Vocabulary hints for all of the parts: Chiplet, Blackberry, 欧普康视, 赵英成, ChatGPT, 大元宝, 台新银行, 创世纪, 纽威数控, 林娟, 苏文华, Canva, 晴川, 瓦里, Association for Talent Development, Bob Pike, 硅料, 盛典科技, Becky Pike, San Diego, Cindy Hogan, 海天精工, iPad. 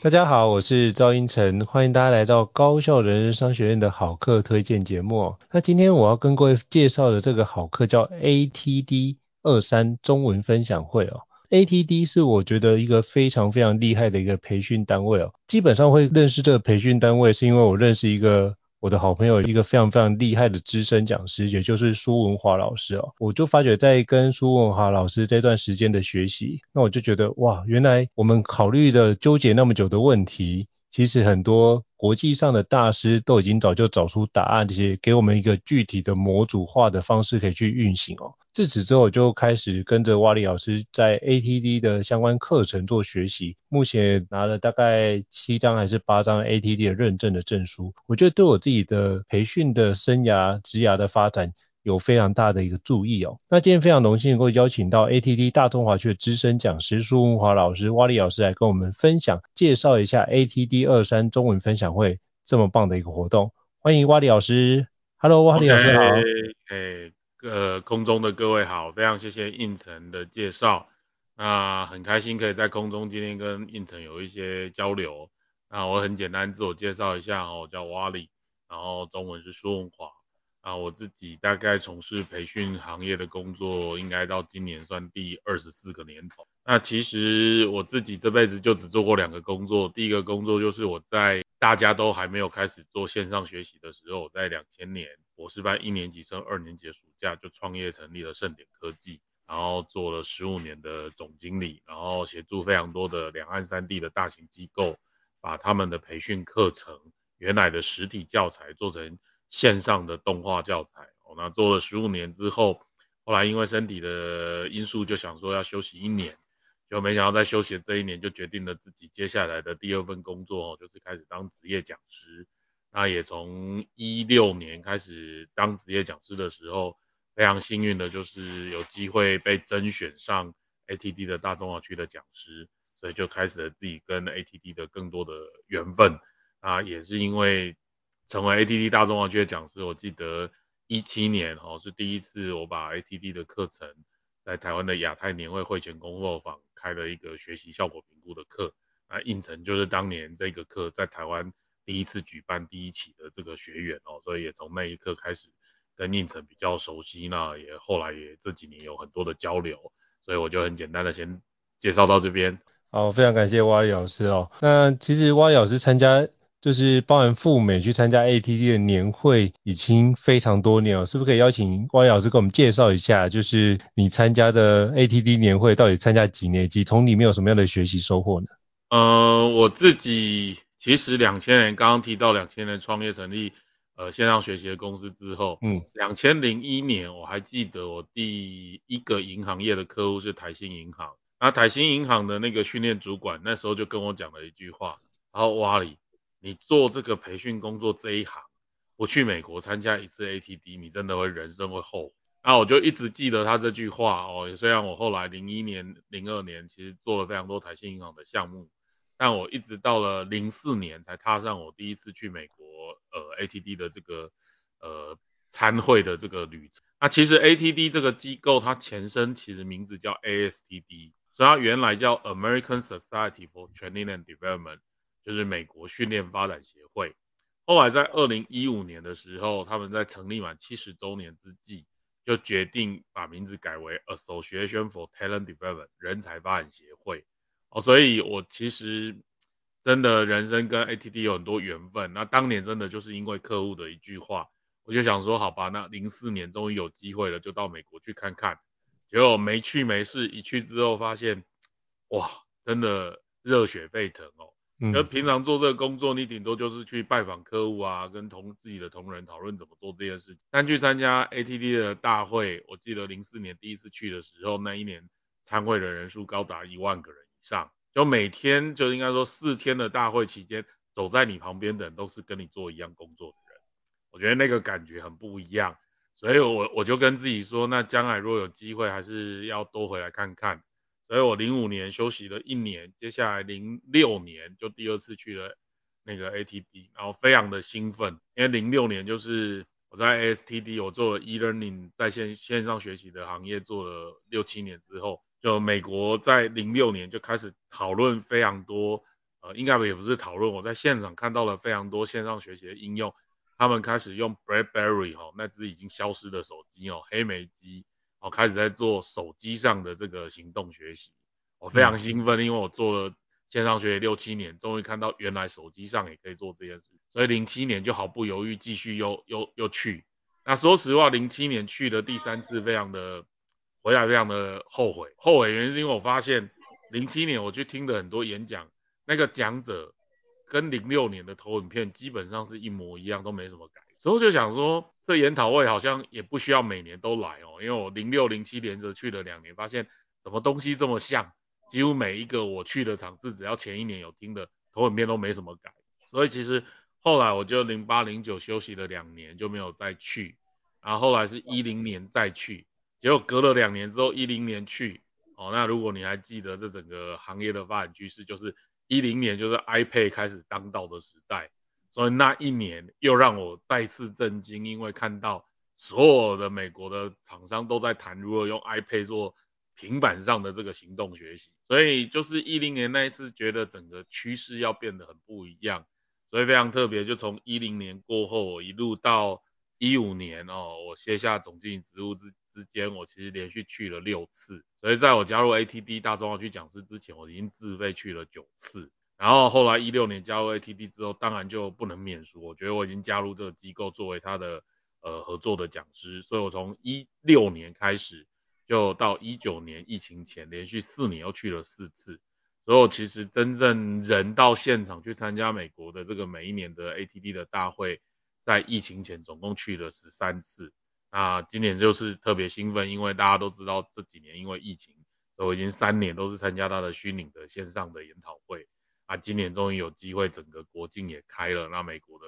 大家好，我是赵英成，欢迎大家来到高效人生商学院的好课推荐节目。那今天我要跟各位介绍的这个好课叫 ATD23 中文分享会哦。ATD 是我觉得一个非常非常厉害的一个培训单位哦。基本上会认识这个培训单位是因为我认识一个我的好朋友，一个非常非常厉害的资深讲师，也就是苏文华老师哦。我就发觉在跟苏文华老师这段时间的学习，那我就觉得哇，原来我们考虑的纠结那么久的问题，其实很多国际上的大师都已经早就找出答案，这些给我们一个具体的模组化的方式可以去运行哦。自此之后，我就开始跟着瓦里老师在 ATD 的相关课程做学习，目前拿了大概7张还是8张 ATD 的认证的证书，我觉得对我自己的培训的生涯职涯的发展有非常大的一个注意哦。那今天非常荣幸能够邀请到 ATD 大中华区的资深讲师苏文华老师、瓦里老师来跟我们分享介绍一下 ATD23 中文分享会这么棒的一个活动。欢迎瓦里老师。 Hello， 瓦里老师好。空中的各位好，非常谢谢应成的介绍，那很开心可以在空中今天跟应成有一些交流。那我很简单自我介绍一下哦，我叫瓦里，然后中文是苏文华。我自己大概从事培训行业的工作，应该到今年算第24个年头。那其实我自己这辈子就只做过2个工作，第一个工作就是我在大家都还没有开始做线上学习的时候，在2000年博士班1年级升2年级的暑假就创业成立了盛典科技，然后做了15年的总经理，然后协助非常多的两岸3地的大型机构，把他们的培训课程原来的实体教材做成线上的动画教材哦。那做了15年之后，后来因为身体的因素就想说要休息1年，就没想到在休息这1年就决定了自己接下来的第2份工作哦，就是开始当职业讲师。那也从16年开始当职业讲师的时候，非常幸运的就是有机会被甄选上 ATD 的大中华区的讲师，所以就开始了自己跟 ATD 的更多的缘分。那也是因为成为 ATD 大中华区的讲师，我记得17年哦，是第一次我把 ATD 的课程在台湾的亚太年会会前工作坊开了一个学习效果评估的课。那应成就是当年这个课在台湾第一次举办第一期的这个学员哦，所以也从那一刻开始跟应成比较熟悉，那也后来也这几年有很多的交流，所以我就很简单的先介绍到这边。好，非常感谢瓦里老师哦。那其实瓦里老师参加就是包含赴美去参加 ATD 的年会已经非常多年了，是不是可以邀请瓦里老师给我们介绍一下，就是你参加的 ATD 年会到底参加几年，以及从里面有什么样的学习收获呢？我自己其实2000年刚刚提到2000年创业成立线上学习的公司之后，2001年我还记得我第一个银行业的客户是台新银行，那台新银行的那个训练主管那时候就跟我讲了一句话，然后瓦里，你做这个培训工作这一行，不去美国参加一次 ATD， 你真的会人生会后悔。那我就一直记得他这句话哦。虽然我后来01年、02年其实做了非常多台新银行的项目，但我一直到了04年才踏上我第一次去美国ATD 的这个参会的这个旅程。那其实 ATD 这个机构它前身其实名字叫 ASTD， 所以它原来叫 American Society for Training and Development。就是美国训练发展协会，后来在2015年的时候，他们在成立满70周年之际，就决定把名字改为 Association for Talent Development 人才发展协会。哦，所以我其实真的人生跟 ATD 有很多缘分。那当年真的就是因为客户的一句话，我就想说好吧，那04年终于有机会了，就到美国去看看。结果没去没事，一去之后发现哇，真的热血沸腾哦。而平常做这个工作，你顶多就是去拜访客户啊，跟自己的同仁讨论怎么做这件事情。但去参加 ATD 的大会，我记得04年第一次去的时候，那一年参会的人数高达10000个人以上，就每天就应该说4天的大会期间，走在你旁边的人都是跟你做一样工作的人，我觉得那个感觉很不一样。所以我就跟自己说，那将来如果有机会，还是要多回来看看。所以我05年休息了1年，接下来06年就第2次去了那个 ATD， 然后非常的兴奋，因为06年就是我在 ASTD 我做了 e-learning 在线上学习的行业做了6-7年之后，就美国在06年就开始讨论非常多，应该也不是讨论，我在现场看到了非常多线上学习的应用，他们开始用 Blackberry 那只已经消失的手机黑莓机，开始在做手机上的这个行动学习。我非常兴奋，因为我做了线上学习6-7年，终于看到原来手机上也可以做这件事，所以07年就毫不犹豫继续又去。那说实话，07年去的第3次非常的回来非常的后悔，原因是因为我发现07年我去听的很多演讲，那个讲者跟06年的投影片基本上是一模一样，都没什么改，所以我就想说这研讨会好像也不需要每年都来哦，因为我06、07连着去了2年，发现什么东西这么像，几乎每一个我去的场次，只要前一年有听的投影片都没什么改，所以其实后来我就08、09休息了2年就没有再去，然后后来是10年再去，结果隔了2年之后10年去哦。那如果你还记得这整个行业的发展趋势，就是10年就是 iPad 开始当道的时代。所以那一年又让我再次震惊，因为看到所有的美国的厂商都在谈如何用 iPad 做平板上的这个行动学习，所以就是10年那一次觉得整个趋势要变得很不一样，所以非常特别，就从10年过后我一路到15年我卸下总经理职务之间，我其实连续去了6次，所以在我加入 ATD 大中华区讲师之前，我已经自费去了9次。然后后来16年加入 ATD 之后，当然就不能免俗，我觉得我已经加入这个机构作为他的合作的讲师，所以我从16年开始就到19年疫情前，连续4年又去了4次，所以我其实真正人到现场去参加美国的这个每一年的 ATD 的大会，在疫情前总共去了13次。那今年就是特别兴奋，因为大家都知道这几年因为疫情，所以我已经3年都是参加他的虚拟的线上的研讨会啊，今年终于有机会，整个国境也开了，那美国的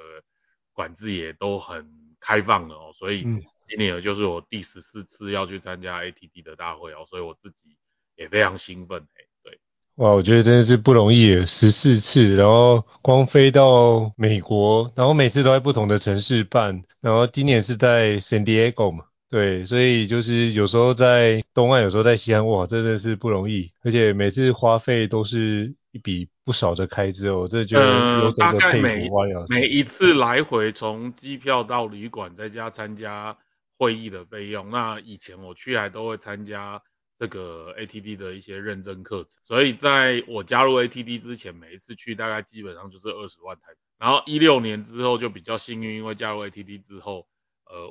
管制也都很开放了哦，所以今年就是我第14次要去参加 ATD 的大会哦，所以我自己也非常兴奋对。哇，我觉得真的是不容易，14次，然后光飞到美国，然后每次都在不同的城市办，然后今年是在 San Diego 嘛。对，所以就是有时候在东岸，有时候在西岸，哇，真的是不容易，而且每次花费都是一笔不少的开支哦，这就有整个佩服。每一次来回从机票到旅馆再加参加会议的费用，那以前我去还都会参加这个 ATD 的一些认证课程，所以在我加入 ATD 之前，每一次去大概基本上就是20万台币，然后16年之后就比较幸运，因为加入 ATD 之后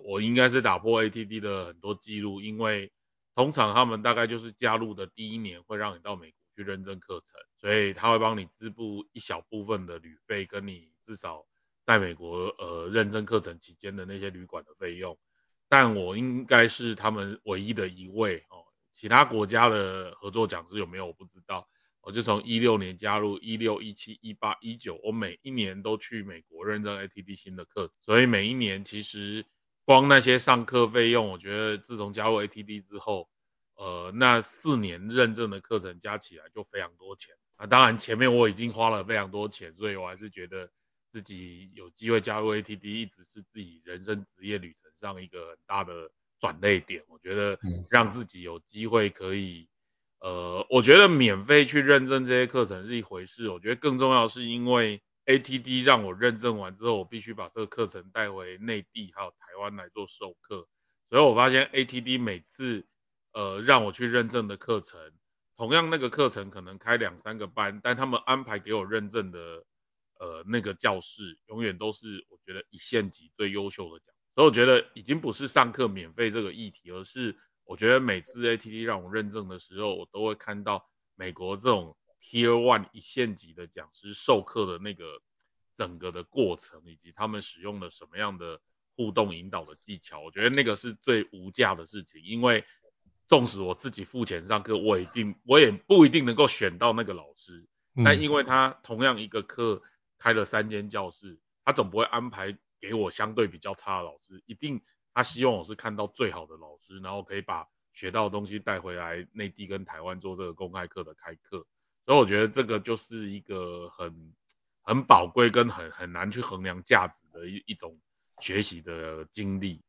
我应该是打破 ATD 的很多记录，因为通常他们大概就是加入的第1年会让你到美国去认证课程，所以他会帮你支付一小部分的旅费，跟你至少在美国认证课程期间的那些旅馆的费用。但我应该是他们唯一的一位其他国家的合作讲师有没有我不知道，我就从16年加入，16、17、18、19，我每一年都去美国认证 ATD 新的课程，所以每一年其实光那些上课费用，我觉得自从加入 ATD 之后，那4年认证的课程加起来就非常多钱。那当然前面我已经花了非常多钱，所以我还是觉得自己有机会加入 ATD 一直是自己人生职业旅程上一个很大的转捩点。我觉得让自己有机会可以，我觉得免费去认证这些课程是一回事，我觉得更重要是因为 ATD 让我认证完之后，我必须把这个课程带回内地还有台湾来做授课，所以我发现 ATD 每次让我去认证的课程，同样那个课程可能开2-3个班，但他们安排给我认证的那个教室永远都是我觉得一线级最优秀的讲，所以我觉得已经不是上课免费这个议题，而是我觉得每次 ATD 让我认证的时候，我都会看到美国这种 Tier 1 一线级的讲师授课的那个整个的过程，以及他们使用了什么样的互动引导的技巧，我觉得那个是最无价的事情，因为纵使我自己付钱上课，我也不一定能够选到那个老师，但因为他同样一个课开了3间教室，他总不会安排给我相对比较差的老师，一定他希望我是看到最好的老师，然后可以把学到的东西带回来内地跟台湾做这个公开课的开课，所以我觉得这个就是一个很宝贵跟很难去衡量价值的一种学习的经历。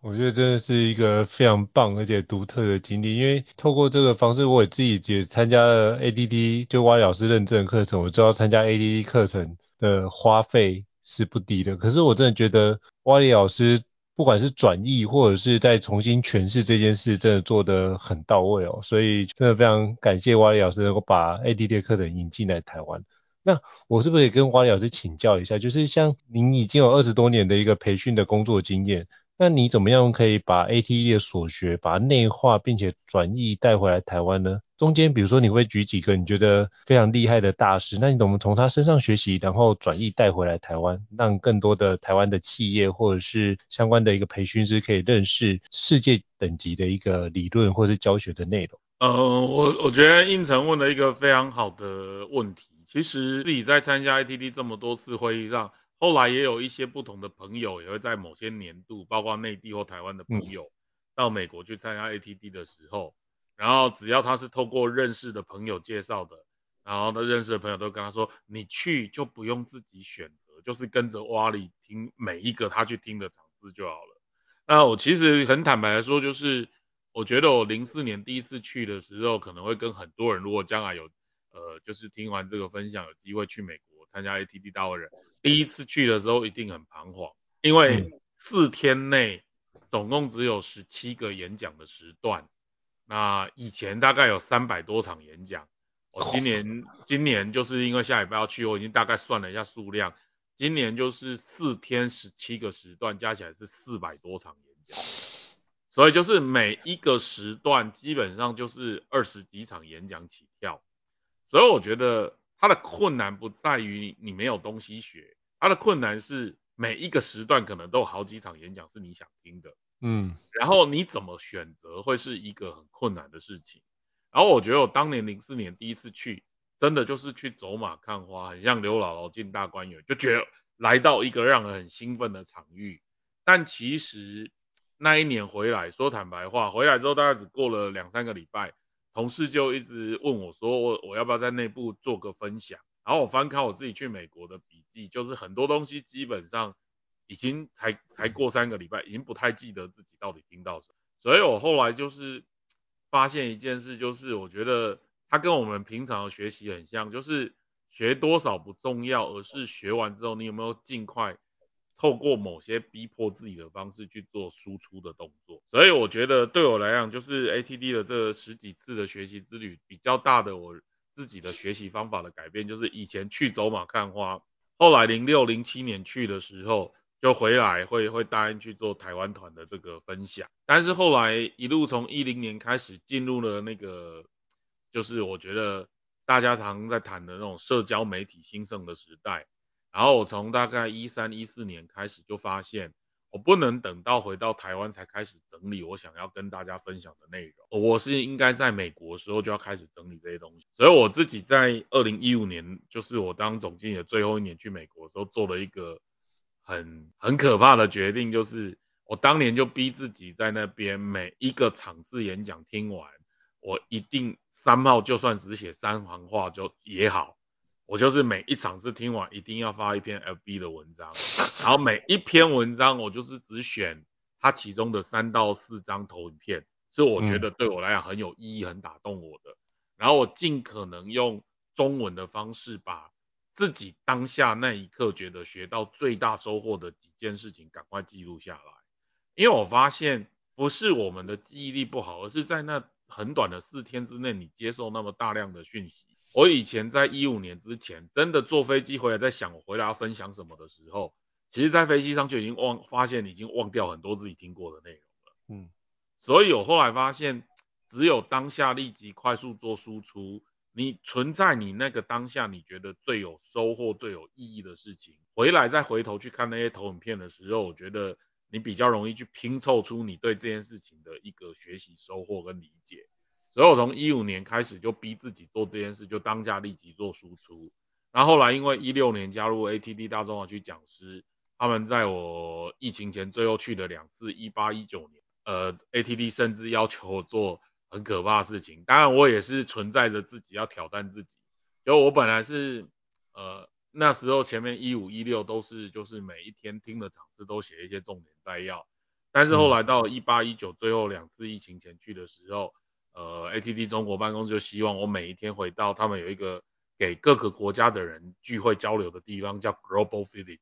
我觉得真的是一个非常棒而且独特的经历，因为透过这个方式，我自己也参加了 ADD 就蛙老师认证课程，我知道参加 ADD 课程的花费是不低的，可是我真的觉得蛙老师不管是转译或者是在重新诠释这件事，真的做得很到位哦，所以真的非常感谢蛙老师能够把 ADD 的课程引进来台湾。那我是不是也跟蛙老师请教一下，就是像您已经有20多年的一个培训的工作经验，那你怎么样可以把 ATD 的所学把它内化并且转译带回来台湾呢？中间比如说你会举几个你觉得非常厉害的大师，那你怎么从他身上学习然后转译带回来台湾，让更多的台湾的企业或者是相关的一个培训师可以认识世界等级的一个理论或是教学的内容？我觉得胤丞问了一个非常好的问题，其实自己在参加 ATD 这么多次会议上，后来也有一些不同的朋友也会在某些年度，包括内地或台湾的朋友到美国去参加 ATD 的时候，然后只要他是透过认识的朋友介绍的，然后他认识的朋友都跟他说，你去就不用自己选择，就是跟着蛙里听每一个他去听的场次就好了。那我其实很坦白来说，就是我觉得我2004年第一次去的时候，可能会跟很多人，如果将来有就是听完这个分享有机会去美国参加 ATD 大会人，第一次去的时候一定很彷徨，因为4天内总共只有17个演讲的时段，那以前大概有300多场演讲，我今年就是因为下礼拜要去，我已经大概算了一下数量，今年就是4天17个时段加起来是400多场演讲，所以就是每一个时段基本上就是20几场演讲起跳，所以我觉得它的困难不在于你没有东西学，它的困难是每一个时段可能都有好几场演讲是你想听的，然后你怎么选择会是一个很困难的事情。然后我觉得我当年04年第一次去，真的就是去走马看花，很像刘姥姥进大观园，就觉得来到一个让人很兴奋的场域，但其实那一年回来，说坦白话，回来之后大概只过了2-3个礼拜，同事就一直问我说我要不要在内部做个分享，然后我翻看我自己去美国的笔记，就是很多东西基本上已经才过3个礼拜，已经不太记得自己到底听到什么。所以我后来就是发现一件事，就是我觉得它跟我们平常的学习很像，就是学多少不重要，而是学完之后你有没有尽快透过某些逼迫自己的方式去做输出的动作。所以我觉得对我来讲，就是 ATD 的这10几次的学习之旅，比较大的我自己的学习方法的改变，就是以前去走马看花，后来06、07年去的时候就回来会答应去做台湾团的这个分享，但是后来一路从10年开始进入了那个，就是我觉得大家常在谈的那种社交媒体兴盛的时代，然后我从大概13、14年开始就发现，我不能等到回到台湾才开始整理我想要跟大家分享的内容，我是应该在美国的时候就要开始整理这些东西。所以我自己在2015年，就是我当总经理的最后一年去美国的时候，做了一个很可怕的决定，就是我当年就逼自己在那边每一个场次演讲听完，我一定3号就算只写3行话就也好，我就是每一场是听完一定要发一篇 FB 的文章，然后每一篇文章我就是只选它其中的3到4张投影片是我觉得对我来讲很有意义很打动我的，然后我尽可能用中文的方式把自己当下那一刻觉得学到最大收获的几件事情赶快记录下来，因为我发现不是我们的记忆力不好，而是在那很短的4天之内你接受那么大量的讯息。我以前在15年之前真的坐飞机回来在想我回来要分享什么的时候，其实在飞机上就已经发现已经忘掉很多自己听过的内容了。所以我后来发现只有当下立即快速做输出，你存在你那个当下你觉得最有收获最有意义的事情，回来再回头去看那些投影片的时候，我觉得你比较容易去拼凑出你对这件事情的一个学习收获跟理解。所以我从15年开始就逼自己做这件事，就当下立即做输出。然后后来因为16年加入 ATD 大中华区讲师，他们在我疫情前最后去的2次18、19年ATD 甚至要求我做很可怕的事情，当然我也是存在着自己要挑战自己，就我本来是那时候前面15、16都是就是每一天听的场次都写一些重点摘要，但是后来到18、19最后2次疫情前去的时候，ATD 中国办公室就希望我每一天回到他们有一个给各个国家的人聚会交流的地方叫 Global Village，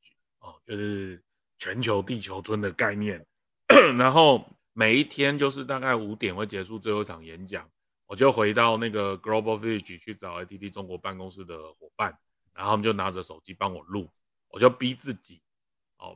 就是全球地球村的概念然后每一天就是大概5点会结束最后一场演讲，我就回到那个 Global Village 去找 ATD 中国办公室的伙伴，然后他们就拿着手机帮我录，我就逼自己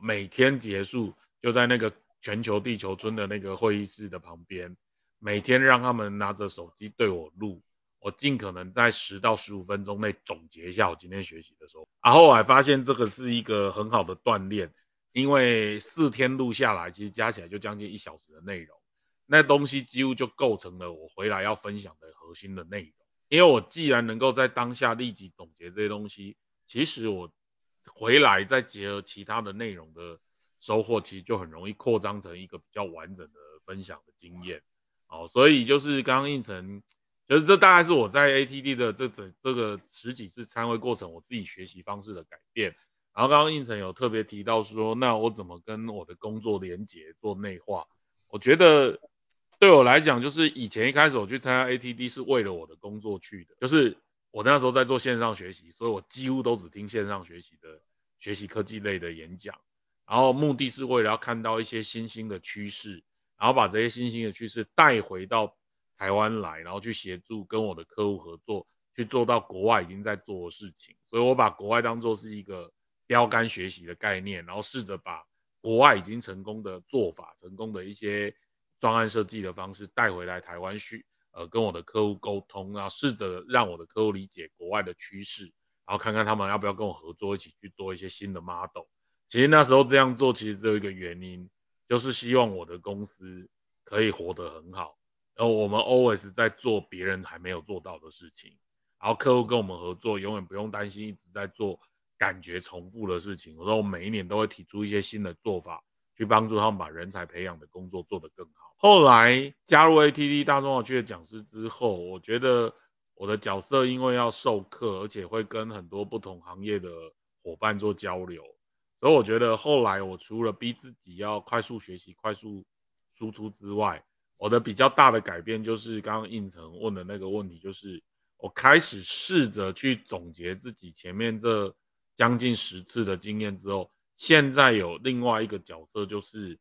每天结束就在那个全球地球村的那个会议室的旁边，每天让他们拿着手机对我录，我尽可能在10到15分钟内总结一下我今天学习的时候。后来发现这个是一个很好的锻炼，因为4天录下来其实加起来就将近1小时的内容，那东西几乎就构成了我回来要分享的核心的内容。因为我既然能够在当下立即总结这些东西，其实我回来再结合其他的内容的收获，其实就很容易扩张成一个比较完整的分享的经验。所以就是刚刚胤丞，就是这大概是我在 ATD 的这个10几次参会过程我自己学习方式的改变。然后刚刚胤丞有特别提到说，那我怎么跟我的工作连结做内化，我觉得对我来讲就是以前一开始我去参加 ATD 是为了我的工作去的，就是我那时候在做线上学习，所以我几乎都只听线上学习的学习科技类的演讲，然后目的是为了要看到一些新兴的趋势，然后把这些新兴的趋势带回到台湾来，然后去协助跟我的客户合作去做到国外已经在做的事情。所以我把国外当作是一个标杆学习的概念，然后试着把国外已经成功的做法、成功的一些专案设计的方式带回来台湾去，跟我的客户沟通，然后试着让我的客户理解国外的趋势，然后看看他们要不要跟我合作一起去做一些新的 model。 其实那时候这样做其实只有一个原因，就是希望我的公司可以活得很好，然后我们 always 在做别人还没有做到的事情，然后客户跟我们合作永远不用担心一直在做感觉重复的事情。我说我每一年都会提出一些新的做法去帮助他们把人才培养的工作做得更好。后来加入 ATD 大中华区的讲师之后，我觉得我的角色因为要授课，而且会跟很多不同行业的伙伴做交流，所以我觉得后来我除了逼自己要快速学习快速输出之外，我的比较大的改变就是刚刚胤丞问的那个问题，就是我开始试着去总结自己前面这将近10次的经验之后，现在有另外一个角色，就是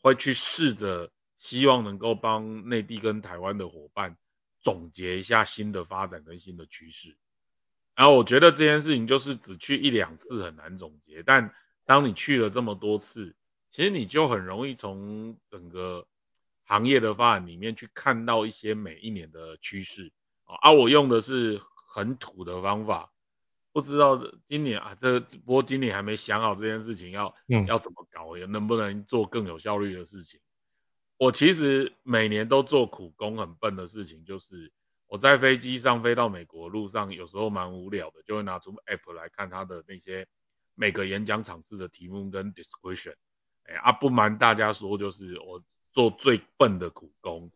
会去试着希望能够帮内地跟台湾的伙伴总结一下新的发展跟新的趋势。然后我觉得这件事情就是只去1、2次很难总结，但当你去了这么多次，其实你就很容易从整个行业的发展里面去看到一些每一年的趋势。我用的是很土的方法，不知道今年不过今年还没想好这件事情要怎么搞，也能不能做更有效率的事情。我其实每年都做苦工很笨的事情，就是我在飞机上飞到美国路上有时候蛮无聊的，就会拿出 App 来看他的那些每个演讲场次的题目跟 description。不瞒大家说，就是我做最笨的苦工，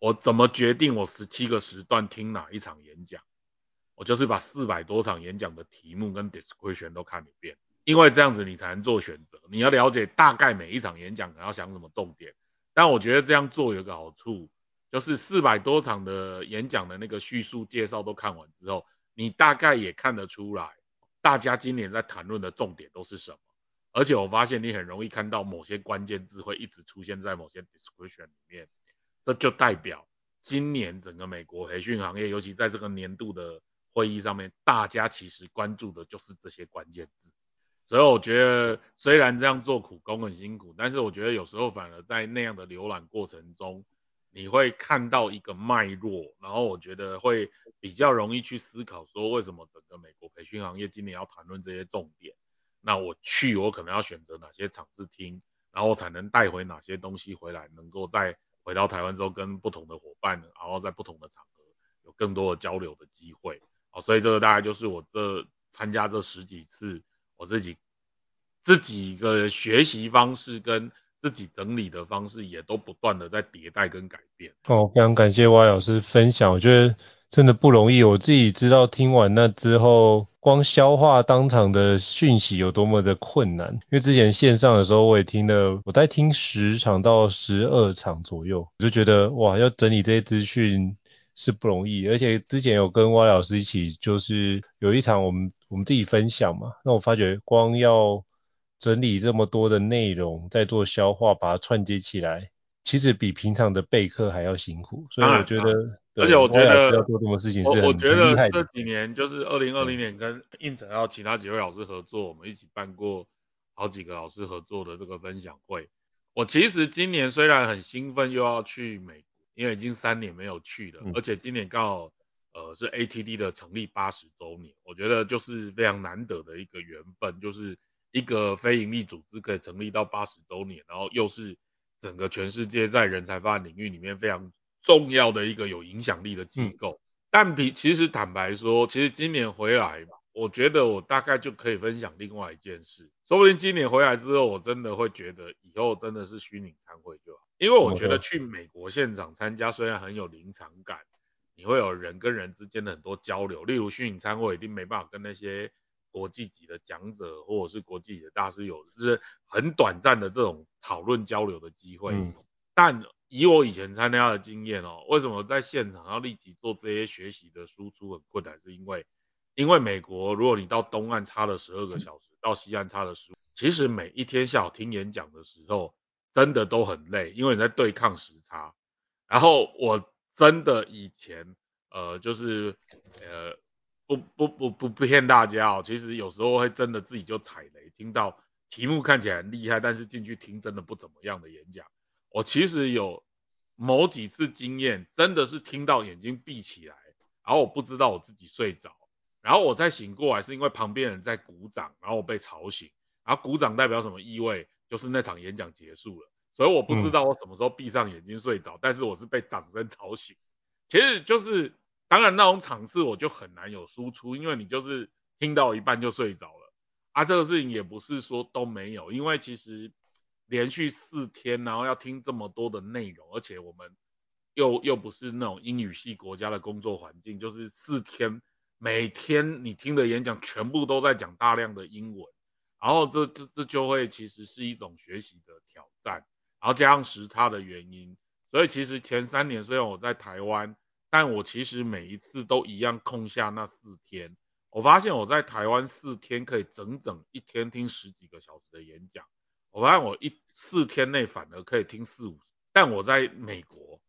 我怎么决定我17个时段听哪一场演讲，我就是把400多场演讲的题目跟 description 都看一遍，因为这样子你才能做选择，你要了解大概每一场演讲你要想什么重点。但我觉得这样做有个好处，就是400多场的演讲的那个叙述介绍都看完之后，你大概也看得出来大家今年在谈论的重点都是什么。而且我发现你很容易看到某些关键字会一直出现在某些 description 里面，这就代表今年整个美国培训行业，尤其在这个年度的会议上面，大家其实关注的就是这些关键字。所以我觉得虽然这样做苦工很辛苦，但是我觉得有时候反而在那样的浏览过程中，你会看到一个脉络，然后我觉得会比较容易去思考说为什么整个美国培训行业今年要谈论这些重点，那我可能要选择哪些场次听，然后才能带回哪些东西回来，能够再回到台湾之后跟不同的伙伴，然后在不同的场合有更多的交流的机会。好，所以这个大概就是我参加这十几次我自己的学习方式跟自己整理的方式也都不断的在迭代跟改变。哦，非常感谢Y老师分享，我觉得真的不容易。我自己知道听完那之后，光消化当场的讯息有多么的困难，因为之前线上的时候我也听了，我在听10场到12场左右，我就觉得哇，要整理这些资讯是不容易。而且之前有跟Y老师一起，就是有一场我们自己分享嘛，那我发觉光要整理这么多的内容再做消化把它串接起来，其实比平常的备课还要辛苦。所以我觉得，而且我觉得要做这么事情是很厉害的。我觉得这几年就是2020年跟应成要其他几位老师合作，我们一起办过好几个老师合作的这个分享会。我其实今年虽然很兴奋又要去美国，因为已经3年没有去了，而且今年刚好是 ATD 的成立80周年，我觉得就是非常难得的一个缘分，就是一个非营利组织可以成立到80周年，然后又是整个全世界在人才发展领域里面非常重要的一个有影响力的机构。但其实坦白说，其实今年回来吧，我觉得我大概就可以分享另外一件事，说不定今年回来之后，我真的会觉得以后真的是虚拟参会就好。因为我觉得去美国现场参加虽然很有临场感，你会有人跟人之间的很多交流，例如虚拟参会一定没办法跟那些国际级的讲者或者是国际级的大师有就是很短暂的这种讨论交流的机会。但以我以前参加的经验哦，为什么在现场要立即做这些学习的输出很困难，是因为美国如果你到东岸差了12个小时，到西岸差了15，其实每一天下午听演讲的时候真的都很累，因为你在对抗时差。然后我真的以前就是不骗大家哦，其实有时候会真的自己就踩雷，听到题目看起来很厉害，但是进去听真的不怎么样的演讲。我其实有某几次经验，真的是听到眼睛闭起来，然后我不知道我自己睡着，然后我再醒过来是因为旁边人在鼓掌，然后我被吵醒，然后鼓掌代表什么意味？就是那场演讲结束了。所以我不知道我什么时候闭上眼睛睡着，但是我是被掌声吵醒。其实就是当然那种场次我就很难有输出，因为你就是听到一半就睡着了。这个事情也不是说都没有，因为其实连续4天然后要听这么多的内容，而且我们又不是那种英语系国家的工作环境，就是4天每天你听的演讲全部都在讲大量的英文，然后这就会其实是一种学习的挑战，然后加上时差的原因。所以其实前3年虽然我在台湾，但我其实每一次都一样空下那4天，我发现我在台湾4天可以整整一天听10几个小时的演讲，我发现我4天内反而可以听4、5，但我在美国，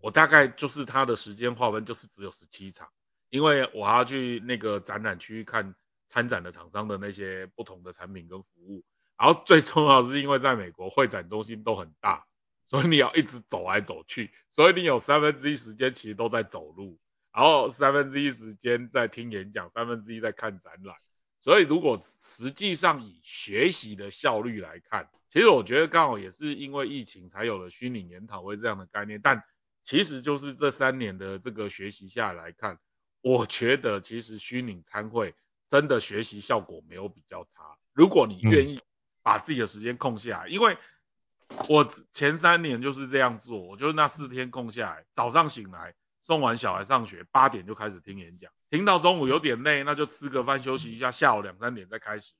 我大概就是它的时间划分就是只有17场，因为我要去那个展览区看参展的厂商的那些不同的产品跟服务，然后最重要的是因为在美国会展中心都很大，所以你要一直走来走去，所以你有1/3时间其实都在走路，然后1/3时间在听演讲，1/3在看展览。所以如果实际上以学习的效率来看，其实我觉得刚好也是因为疫情才有了虚拟研讨会这样的概念，但其实就是这3年的这个学习下来看，我觉得其实虚拟参会真的学习效果没有比较差，如果你愿意把自己的时间空下来。因为我前3年就是这样做，我就是那4天空下来，早上醒来送完小孩上学8点就开始听演讲，听到中午有点累，那就吃个饭休息一下，下午2、3点再开始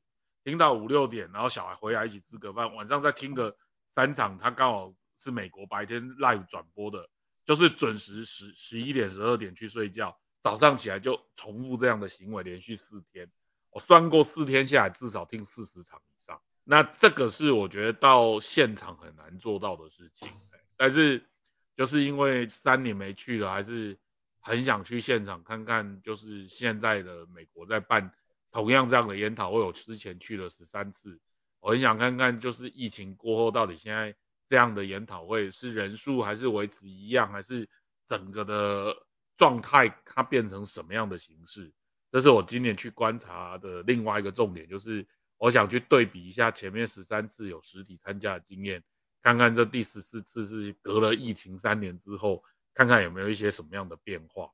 听到5、6点，然后小孩回来一起吃个饭，晚上再听个3场，他刚好是美国白天 live 转播的，就是准时11点、12点去睡觉，早上起来就重复这样的行为连续4天。我算过4天下来至少听40场以上。那这个是我觉得到现场很难做到的事情，但是就是因为3年没去了，还是很想去现场看看，就是现在的美国在办同样这样的研讨会，我之前去了13次，我很想看看就是疫情过后到底现在这样的研讨会是人数还是维持一样，还是整个的状态它变成什么样的形式。这是我今年去观察的另外一个重点，就是我想去对比一下前面13次有实体参加的经验，看看这第14次是隔了疫情3年之后，看看有没有一些什么样的变化。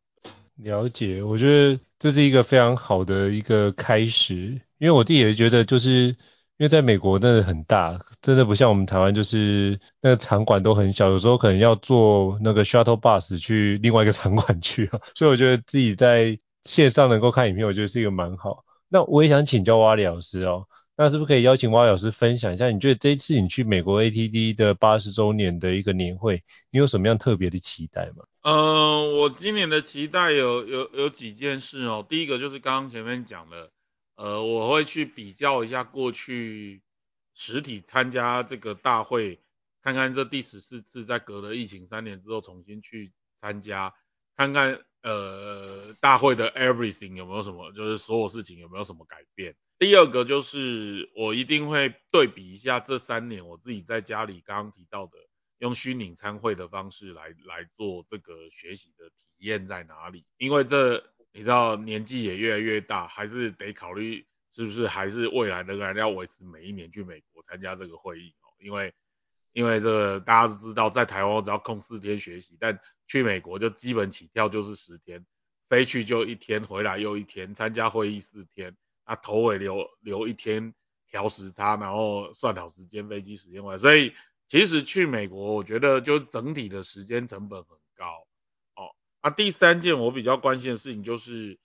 了解，我觉得这是一个非常好的一个开始，因为我自己也觉得就是因为在美国真的很大，真的不像我们台湾就是那个场馆都很小，有时候可能要坐那个 shuttle bus 去另外一个场馆去啊，所以我觉得自己在线上能够看影片，我觉得是一个蛮好。那我也想请教蛙里老师哦，那是不是可以邀请蛙里老师分享一下，你觉得这一次你去美国 ATD 的80周年的一个年会，你有什么样特别的期待吗？我今年的期待有几件事哦，第一个就是刚刚前面讲的，我会去比较一下过去实体参加这个大会，看看这第14次在隔了疫情3年之后重新去参加，看看大会的 everything 有没有什么，就是所有事情有没有什么改变。第二个就是我一定会对比一下这3年我自己在家里刚刚提到的用虚拟参会的方式来做这个学习的体验在哪里，因为这你知道年纪也越来越大，还是得考虑是不是还是未来仍然要维持每一年去美国参加这个会议哦，因为这个大家都知道，在台湾我只要空4天学习，但去美国就基本起跳就是10天，飞去就1天，回来又1天，参加会议4天，啊头尾留1天调时差，然后算好时间飞机时间回来，所以其实去美国我觉得就整体的时间成本很高。第三件我比较关心的事情就是，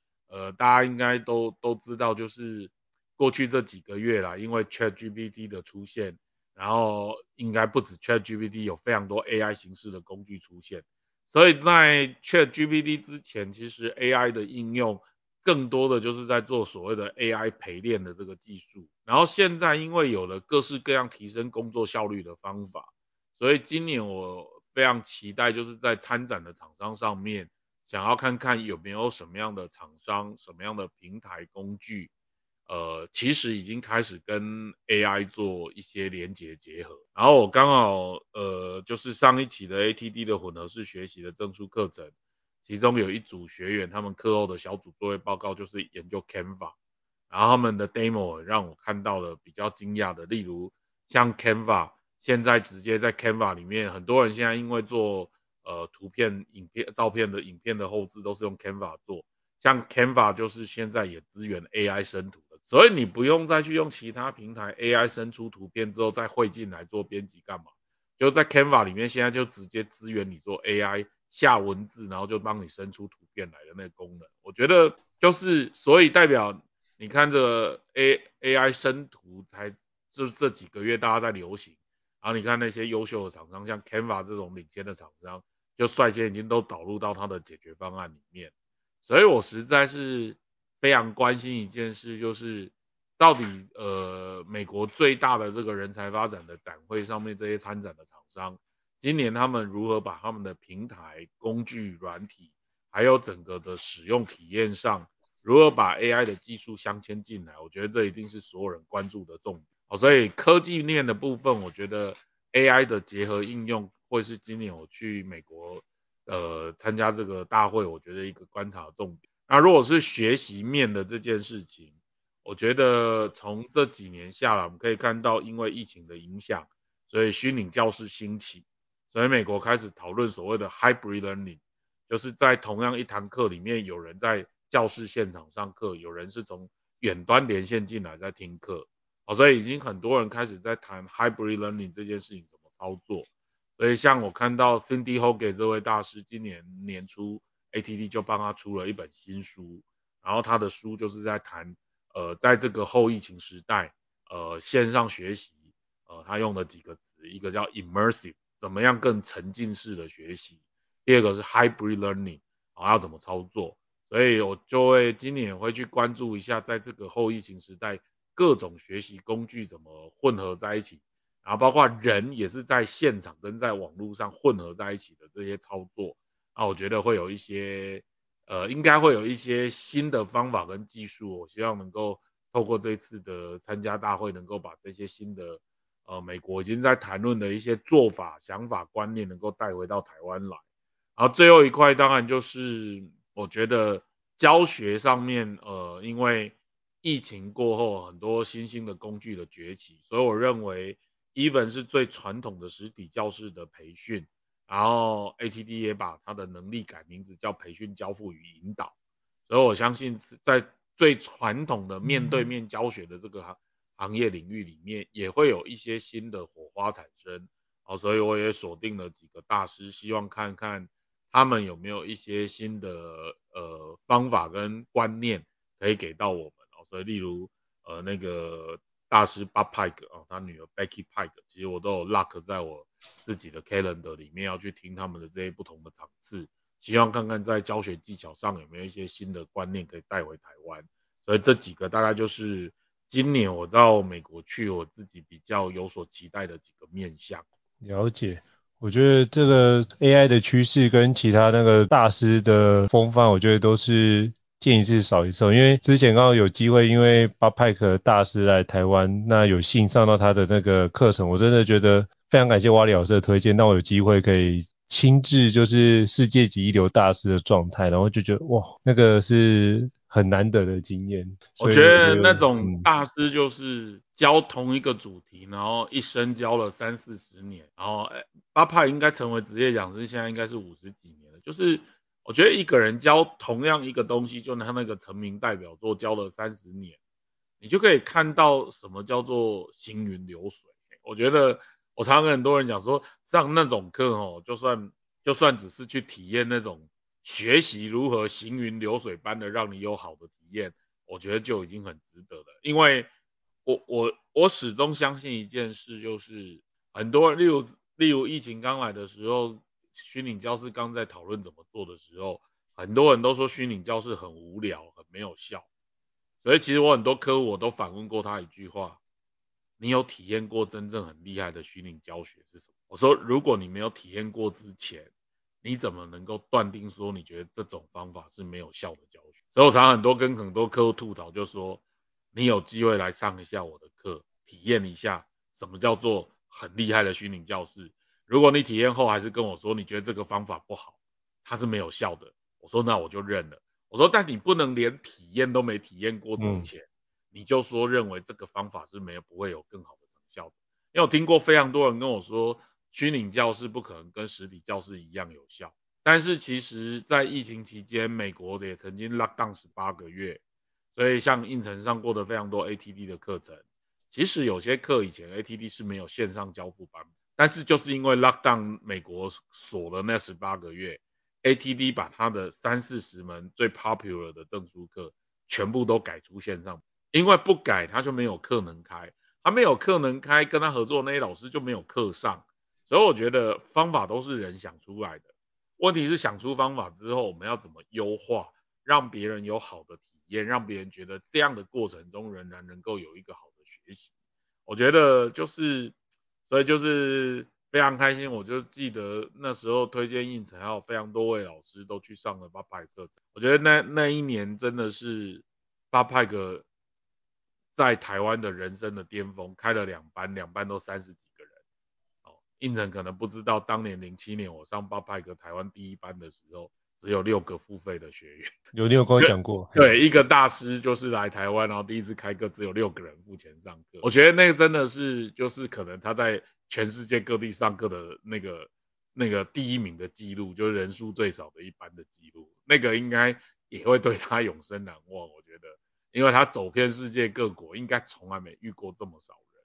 大家应该都知道，就是过去这几个月啦，因为 ChatGPT 的出现，然后应该不止 ChatGPT， 有非常多 AI 形式的工具出现，所以在 ChatGPT 之前，其实 AI 的应用更多的就是在做所谓的 AI 陪练的这个技术，然后现在因为有了各式各样提升工作效率的方法，所以今年我非常期待就是在参展的厂商上面，想要看看有没有什么样的厂商、什么样的平台工具，其实已经开始跟 AI 做一些连结结合。然后我刚好就是上一期的 ATD 的混合式学习的证书课程，其中有一组学员他们课后的小组作业报告就是研究 Canva， 然后他们的 demo 让我看到了比较惊讶的，例如像 Canva。现在直接在 Canva 里面，很多人现在因为做图片、影片、照片的影片的后制都是用 Canva 做，像 Canva 就是现在也支援 AI 生图的，所以你不用再去用其他平台 AI 生出图片之后再汇进来做编辑干嘛，就在 Canva 里面现在就直接支援你做 AI 下文字，然后就帮你生出图片来的那个功能。我觉得就是所以代表你看着 AI 生图才就是这几个月大家在流行。然后你看那些优秀的厂商，像 Canva 这种领先的厂商，就率先已经都导入到它的解决方案里面。所以我实在是非常关心一件事，就是到底美国最大的这个人才发展的展会上面，这些参展的厂商，今年他们如何把他们的平台、工具、软体，还有整个的使用体验上，如何把 AI 的技术镶嵌进来，我觉得这一定是所有人关注的重点。所以科技面的部分，我觉得 AI 的结合应用会是今年我去美国参加这个大会，我觉得一个观察重点。那如果是学习面的这件事情，我觉得从这几年下来，我们可以看到因为疫情的影响，所以虚拟教室兴起，所以美国开始讨论所谓的 hybrid learning， 就是在同样一堂课里面，有人在教室现场上课，有人是从远端连线进来在听课。所以已经很多人开始在谈 hybrid learning 这件事情怎么操作，所以像我看到 Cindy Hogan 这位大师今年年初 ATD 就帮他出了一本新书，然后他的书就是在谈在这个后疫情时代线上学习他用了几个词，一个叫 immersive 怎么样更沉浸式的学习，第二个是 hybrid learning 要怎么操作，所以我就会今年会去关注一下，在这个后疫情时代，各种学习工具怎么混合在一起，然后包括人也是在现场跟在网络上混合在一起的这些操作，那我觉得会有一些应该会有一些新的方法跟技术，我希望能够透过这次的参加大会，能够把这些新的美国已经在谈论的一些做法、想法、观念能够带回到台湾来。然后最后一块当然就是我觉得教学上面因为疫情过后很多新兴的工具的崛起，所以我认为 even 是最传统的实体教室的培训，然后 ATD 也把它的能力改名字叫培训交付与引导，所以我相信在最传统的面对面教学的这个行业领域里面也会有一些新的火花产生，所以我也锁定了几个大师，希望看看他们有没有一些新的方法跟观念可以给到我们，所以例如那个大师 Bob Pike 他女儿 Becky Pike 其实我都有 lock 在我自己的 calendar 里面要去听他们的这些不同的场次，希望看看在教学技巧上有没有一些新的观念可以带回台湾，所以这几个大概就是今年我到美国去我自己比较有所期待的几个面向。了解，我觉得这个 AI 的趋势跟其他那个大师的风范，我觉得都是见一次少一次，因为之前刚好有机会因为巴派克大师来台湾，那有幸上到他的那个课程，我真的觉得非常感谢瓦里老师的推荐，那我有机会可以亲自就是世界级一流大师的状态，然后就觉得哇那个是很难得的经验。我觉得那种大师就是教同一个主题，然后一生教了30-40年，然后巴派应该成为职业讲师现在应该是50几年了，就是我觉得一个人教同样一个东西，就他那个成名代表作教了30年，你就可以看到什么叫做行云流水。我觉得我常常跟很多人讲说，上那种课就算只是去体验那种学习如何行云流水般的让你有好的体验，我觉得就已经很值得了。因为我始终相信一件事，就是很多例如疫情刚来的时候，虚拟教室刚在讨论怎么做的时候，很多人都说虚拟教室很无聊，很没有效。所以其实我很多客户我都反问过他一句话，你有体验过真正很厉害的虚拟教学是什么？我说如果你没有体验过之前，你怎么能够断定说你觉得这种方法是没有效的教学？所以我常常跟很多客户吐槽，就说你有机会来上一下我的课，体验一下什么叫做很厉害的虚拟教室。如果你体验后还是跟我说你觉得这个方法不好，它是没有效的，我说那我就认了。我说但你不能连体验都没体验过之前，你就说认为这个方法是不会有更好的成效的。因为我听过非常多人跟我说虚拟教室不可能跟实体教室一样有效，但是其实在疫情期间美国也曾经 lockdown 18个月，所以像应城上过的非常多 ATD 的课程，其实有些课以前 ATD 是没有线上交付版本，但是就是因为 lockdown 美国锁了那18个月 ATD 把他的30-40门最 popular 的证书课全部都改出线上，因为不改他就没有课能开，他没有课能开跟他合作那些老师就没有课上，所以我觉得方法都是人想出来的，问题是想出方法之后我们要怎么优化，让别人有好的体验，让别人觉得这样的过程中仍然能够有一个好的学习。我觉得所以非常开心，我就记得那时候推荐应城还有非常多位老师都去上了巴派课程，我觉得那一年真的是巴派哥在台湾的人生的巅峰，开了2班都30几个人。应城可能不知道当年07年我上巴派哥台湾第一班的时候只有6个付费的学员。你有跟我讲过。对，一个大师就是来台湾然后第一次开课只有6个人付钱上课。我觉得那个真的是就是可能他在全世界各地上课的那个第一名的记录，就是人数最少的一班的记录。那个应该也会对他永生难忘，我觉得。因为他走遍世界各国，应该从来没遇过这么少人。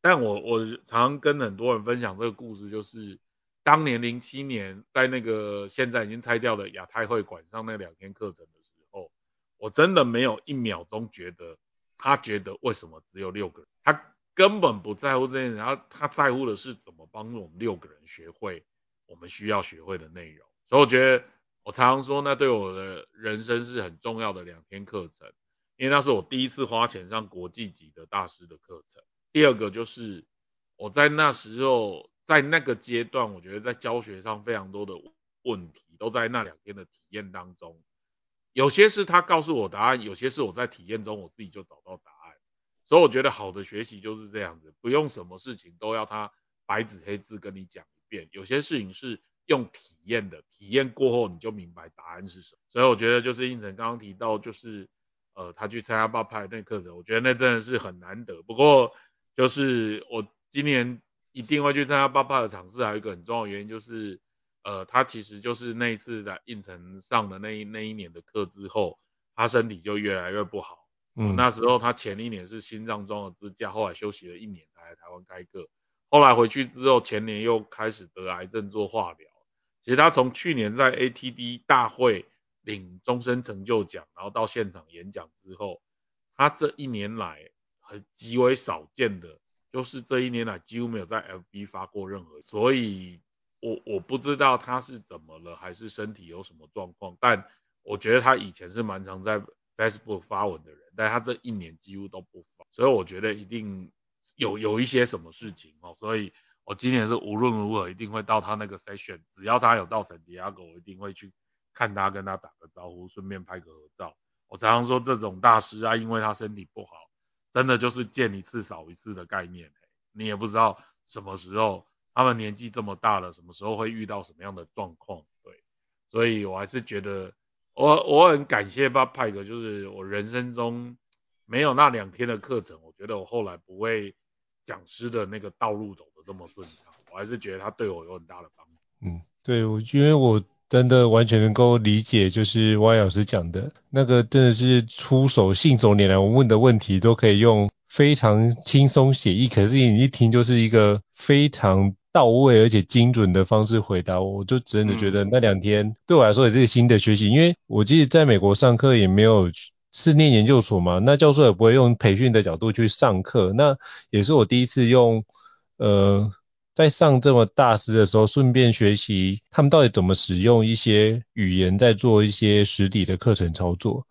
但我常跟很多人分享这个故事，就是当年07年在那个现在已经拆掉的亚太会馆上那2天课程的时候，我真的没有一秒钟觉得为什么只有6个人，他根本不在乎这件事，他在乎的是怎么帮助我们6个人学会我们需要学会的内容。所以我觉得我常常说那对我的人生是很重要的2天课程，因为那是我第一次花钱上国际级的大师的课程。第二个就是我在那时候在那个阶段，我觉得在教学上非常多的问题都在那2天的体验当中，有些是他告诉我答案，有些是我在体验中我自己就找到答案。所以我觉得好的学习就是这样子，不用什么事情都要他白纸黑字跟你讲一遍，有些事情是用体验的，体验过后你就明白答案是什么。所以我觉得就是胤丞刚刚提到，就是他去参加Bob Pike那课程，我觉得那真的是很难得。不过就是我今年一定会去参加Bob Pike的场次，还有一个很重要的原因就是他其实就是那一次在胤丞上的那一年的课之后，他身体就越来越不好。那时候他前1年是心脏装了支架，后来休息了1年才来台湾开课，后来回去之后前年又开始得癌症做化疗。其实他从去年在 ATD 大会领终身成就奖，然后到现场演讲之后，他这1年来很极为少见的，就是这1年来几乎没有在 FB 发过任何，所以我不知道他是怎么了，还是身体有什么状况，但我觉得他以前是蛮常在 Facebook 发文的人，但他这1年几乎都不发，所以我觉得一定有一些什么事情所以我今年是无论如何一定会到他那个 session， 只要他有到San Diego， 我一定会去看他，跟他打个招呼，顺便拍个合照。我常常说这种大师啊，因为他身体不好，真的就是见一次少一次的概念，你也不知道什么时候他们年纪这么大了，什么时候会遇到什么样的状况，对，所以我还是觉得我很感谢Bob Pike，就是我人生中没有那2天的课程，我觉得我后来不会讲师的那个道路走得这么顺畅，我还是觉得他对我有很大的帮助。对，我因为我真的完全能够理解，就是Y老师讲的那个真的是出手信手拈来，我问的问题都可以用非常轻松写意，可是你一听就是一个非常到位而且精准的方式回答我，就真的觉得那2天对我来说也是新的学习。因为我记得在美国上课也没有是念研究所嘛，那教授也不会用培训的角度去上课，那也是我第一次用在上这么大师的时候顺便学习他们到底怎么使用一些语言在做一些实体的课程操作。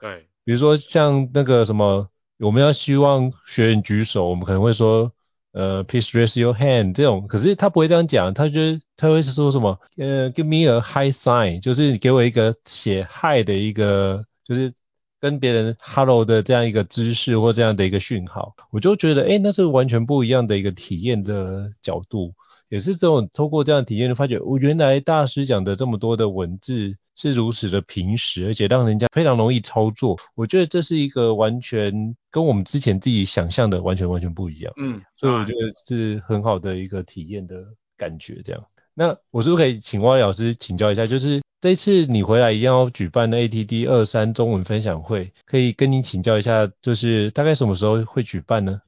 对，比如说像那个什么我们要希望学员举手，我们可能会说please raise your hand 这种，可是他不会这样讲，他会说什么give me a high sign， 就是给我一个写 high 的一个就是跟别人 hello 的这样一个姿势或这样的一个讯号，我就觉得那是完全不一样的一个体验的角度，也是这种透过这样的体验发觉原来大师讲的这么多的文字是如此的平实，而且让人家非常容易操作，我觉得这是一个完全跟我们之前自己想象的完全不一样，所以我觉得是很好的一个体验的感觉这样。那我是不是可以请Y老师请教一下，就是这次你回来一样要举办的 ATD23 中文分享会，可以跟你请教一下，就是大概什么时候会举办呢？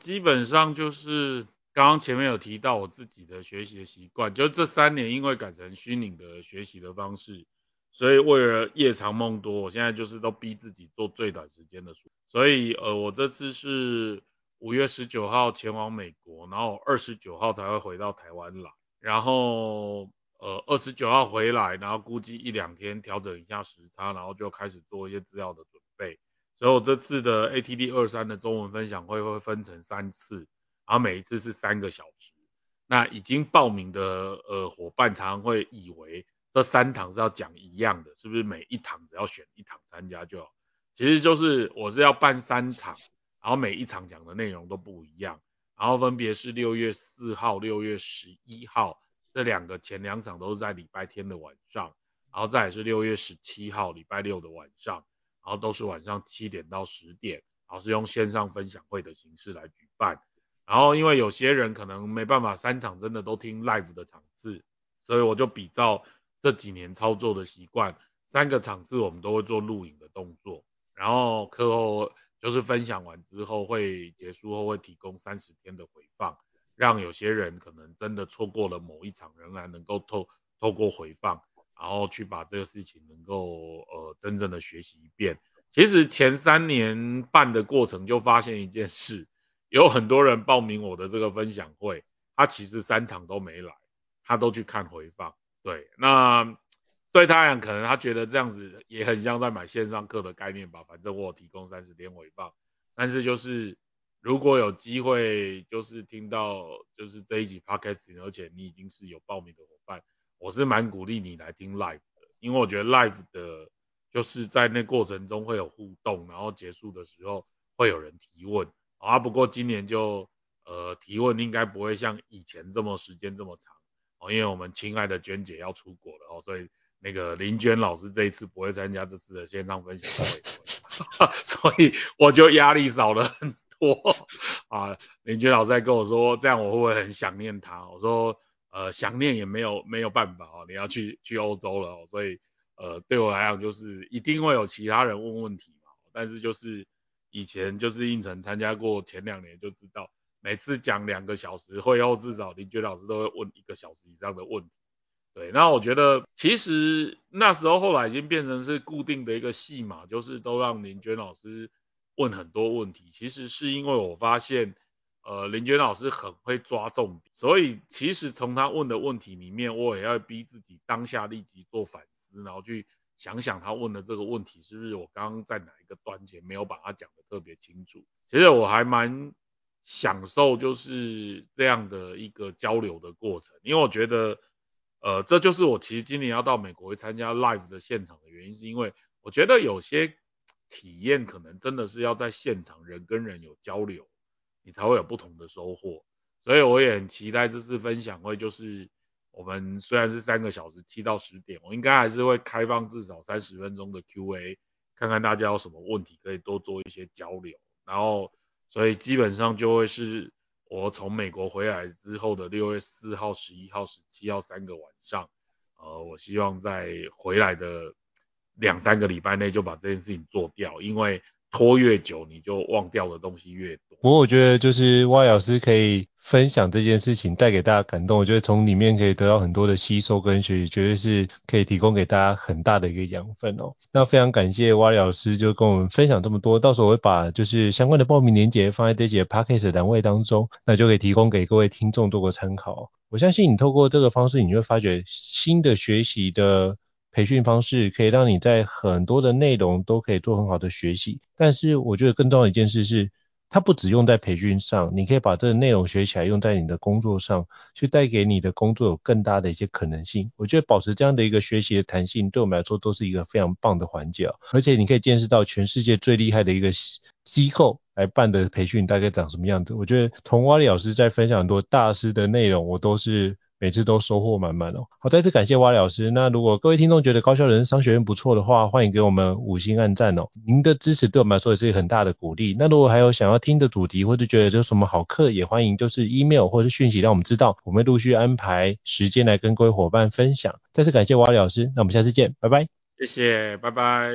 基本上就是刚刚前面有提到我自己的学习的习惯，就是这3年因为改成虚拟的学习的方式，所以为了夜长梦多，我现在就是都逼自己做最短时间的书，所以我这次是5月19号前往美国，然后29号才会回到台湾来，然后29号回来，然后估计1-2天调整一下时差，然后就开始做一些资料的准备。所以我这次的 ATD23 的中文分享会分成3次，然后每一次是3个小时。那已经报名的伙伴常常会以为这3堂是要讲一样的，是不是每一堂只要选1堂参加就好？其实就是我是要办3场，然后每一场讲的内容都不一样，然后分别是6月4号、6月11号。这2个前2场都是在礼拜天的晚上，然后再来是6月17号礼拜6的晚上，然后都是晚上7点到10点，然后是用线上分享会的形式来举办。然后因为有些人可能没办法3场真的都听 live 的场次，所以我就比照这几年操作的习惯，3个场次我们都会做录影的动作，然后课后就是分享完之后会结束后会提供30天的回放，让有些人可能真的错过了某一场，仍然能够透过回放，然后去把这个事情能够真正的学习一遍。其实前3年办的过程就发现一件事，有很多人报名我的这个分享会，他其实3场都没来，他都去看回放。对，那对他来讲，可能他觉得这样子也很像在买线上课的概念吧，反正我有提供30天回放。但是就是如果有机会就是听到就是这一集 Podcast， 而且你已经是有报名的伙伴，我是蛮鼓励你来听 Live 的，因为我觉得 Live 的就是在那过程中会有互动，然后结束的时候会有人提问啊。不过今年就提问应该不会像以前这么时间这么长哦，因为我们亲爱的娟姐要出国了哦，所以那个林娟老师这一次不会参加这次的线上分享会，所以我就压力少了很多啊。林娟老师在跟我说，这样我会不会很想念她？我说想念也没有办法哦，你要去欧洲了哦，所以对我来讲就是一定会有其他人问问题嘛，但是就是以前就是应承参加过前2年就知道，每次讲2个小时会后至少林娟老师都会问1个小时以上的问题。对，那我觉得其实那时候后来已经变成是固定的一个戏码，就是都让林娟老师问很多问题。其实是因为我发现林娟老师很会抓重点，所以其实从他问的问题里面，我也要逼自己当下立即做反思，然后去想想他问的这个问题是不是我刚刚在哪一个端节没有把它讲得特别清楚。其实我还蛮享受就是这样的一个交流的过程，因为我觉得这就是我其实今年要到美国参加 live 的现场的原因，是因为我觉得有些体验可能真的是要在现场人跟人有交流，你才会有不同的收获。所以我也很期待这次分享会，就是我们虽然是3个小时7到10点，我应该还是会开放至少30分钟的 QA， 看看大家有什么问题可以多做一些交流。然后所以基本上就会是我从美国回来之后的6月4号、11号、17号3个晚上，我希望在回来的2-3个礼拜内就把这件事情做掉，因为拖越久你就忘掉的东西越多。不过我觉得就是Y老师可以分享这件事情带给大家感动，我觉得从里面可以得到很多的吸收跟学习，绝对是可以提供给大家很大的一个养分哦。那非常感谢Y老师就跟我们分享这么多，到时候我会把就是相关的报名链接放在这集的 Podcast 的栏位当中，那就可以提供给各位听众做个参考。我相信你透过这个方式，你会发觉新的学习的培训方式可以让你在很多的内容都可以做很好的学习，但是我觉得更重要的一件事是，它不只用在培训上，你可以把这个内容学起来用在你的工作上，去带给你的工作有更大的一些可能性。我觉得保持这样的一个学习的弹性，对我们来说都是一个非常棒的环节，而且你可以见识到全世界最厉害的一个机构来办的培训大概长什么样子。我觉得同蛙里老师在分享很多大师的内容，我都是每次都收获满满哦。好，再次感谢蛙老师。那如果各位听众觉得高效人生商学院不错的话，欢迎给我们5星按赞哦，您的支持对我们来说也是很大的鼓励。那如果还有想要听的主题，或者觉得有什么好课，也欢迎就是 email 或是讯息让我们知道，我们陆续安排时间来跟各位伙伴分享。再次感谢蛙老师，那我们下次见，拜拜。谢谢，拜拜。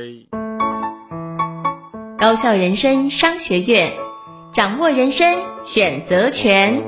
高效人生商学院，掌握人生选择权。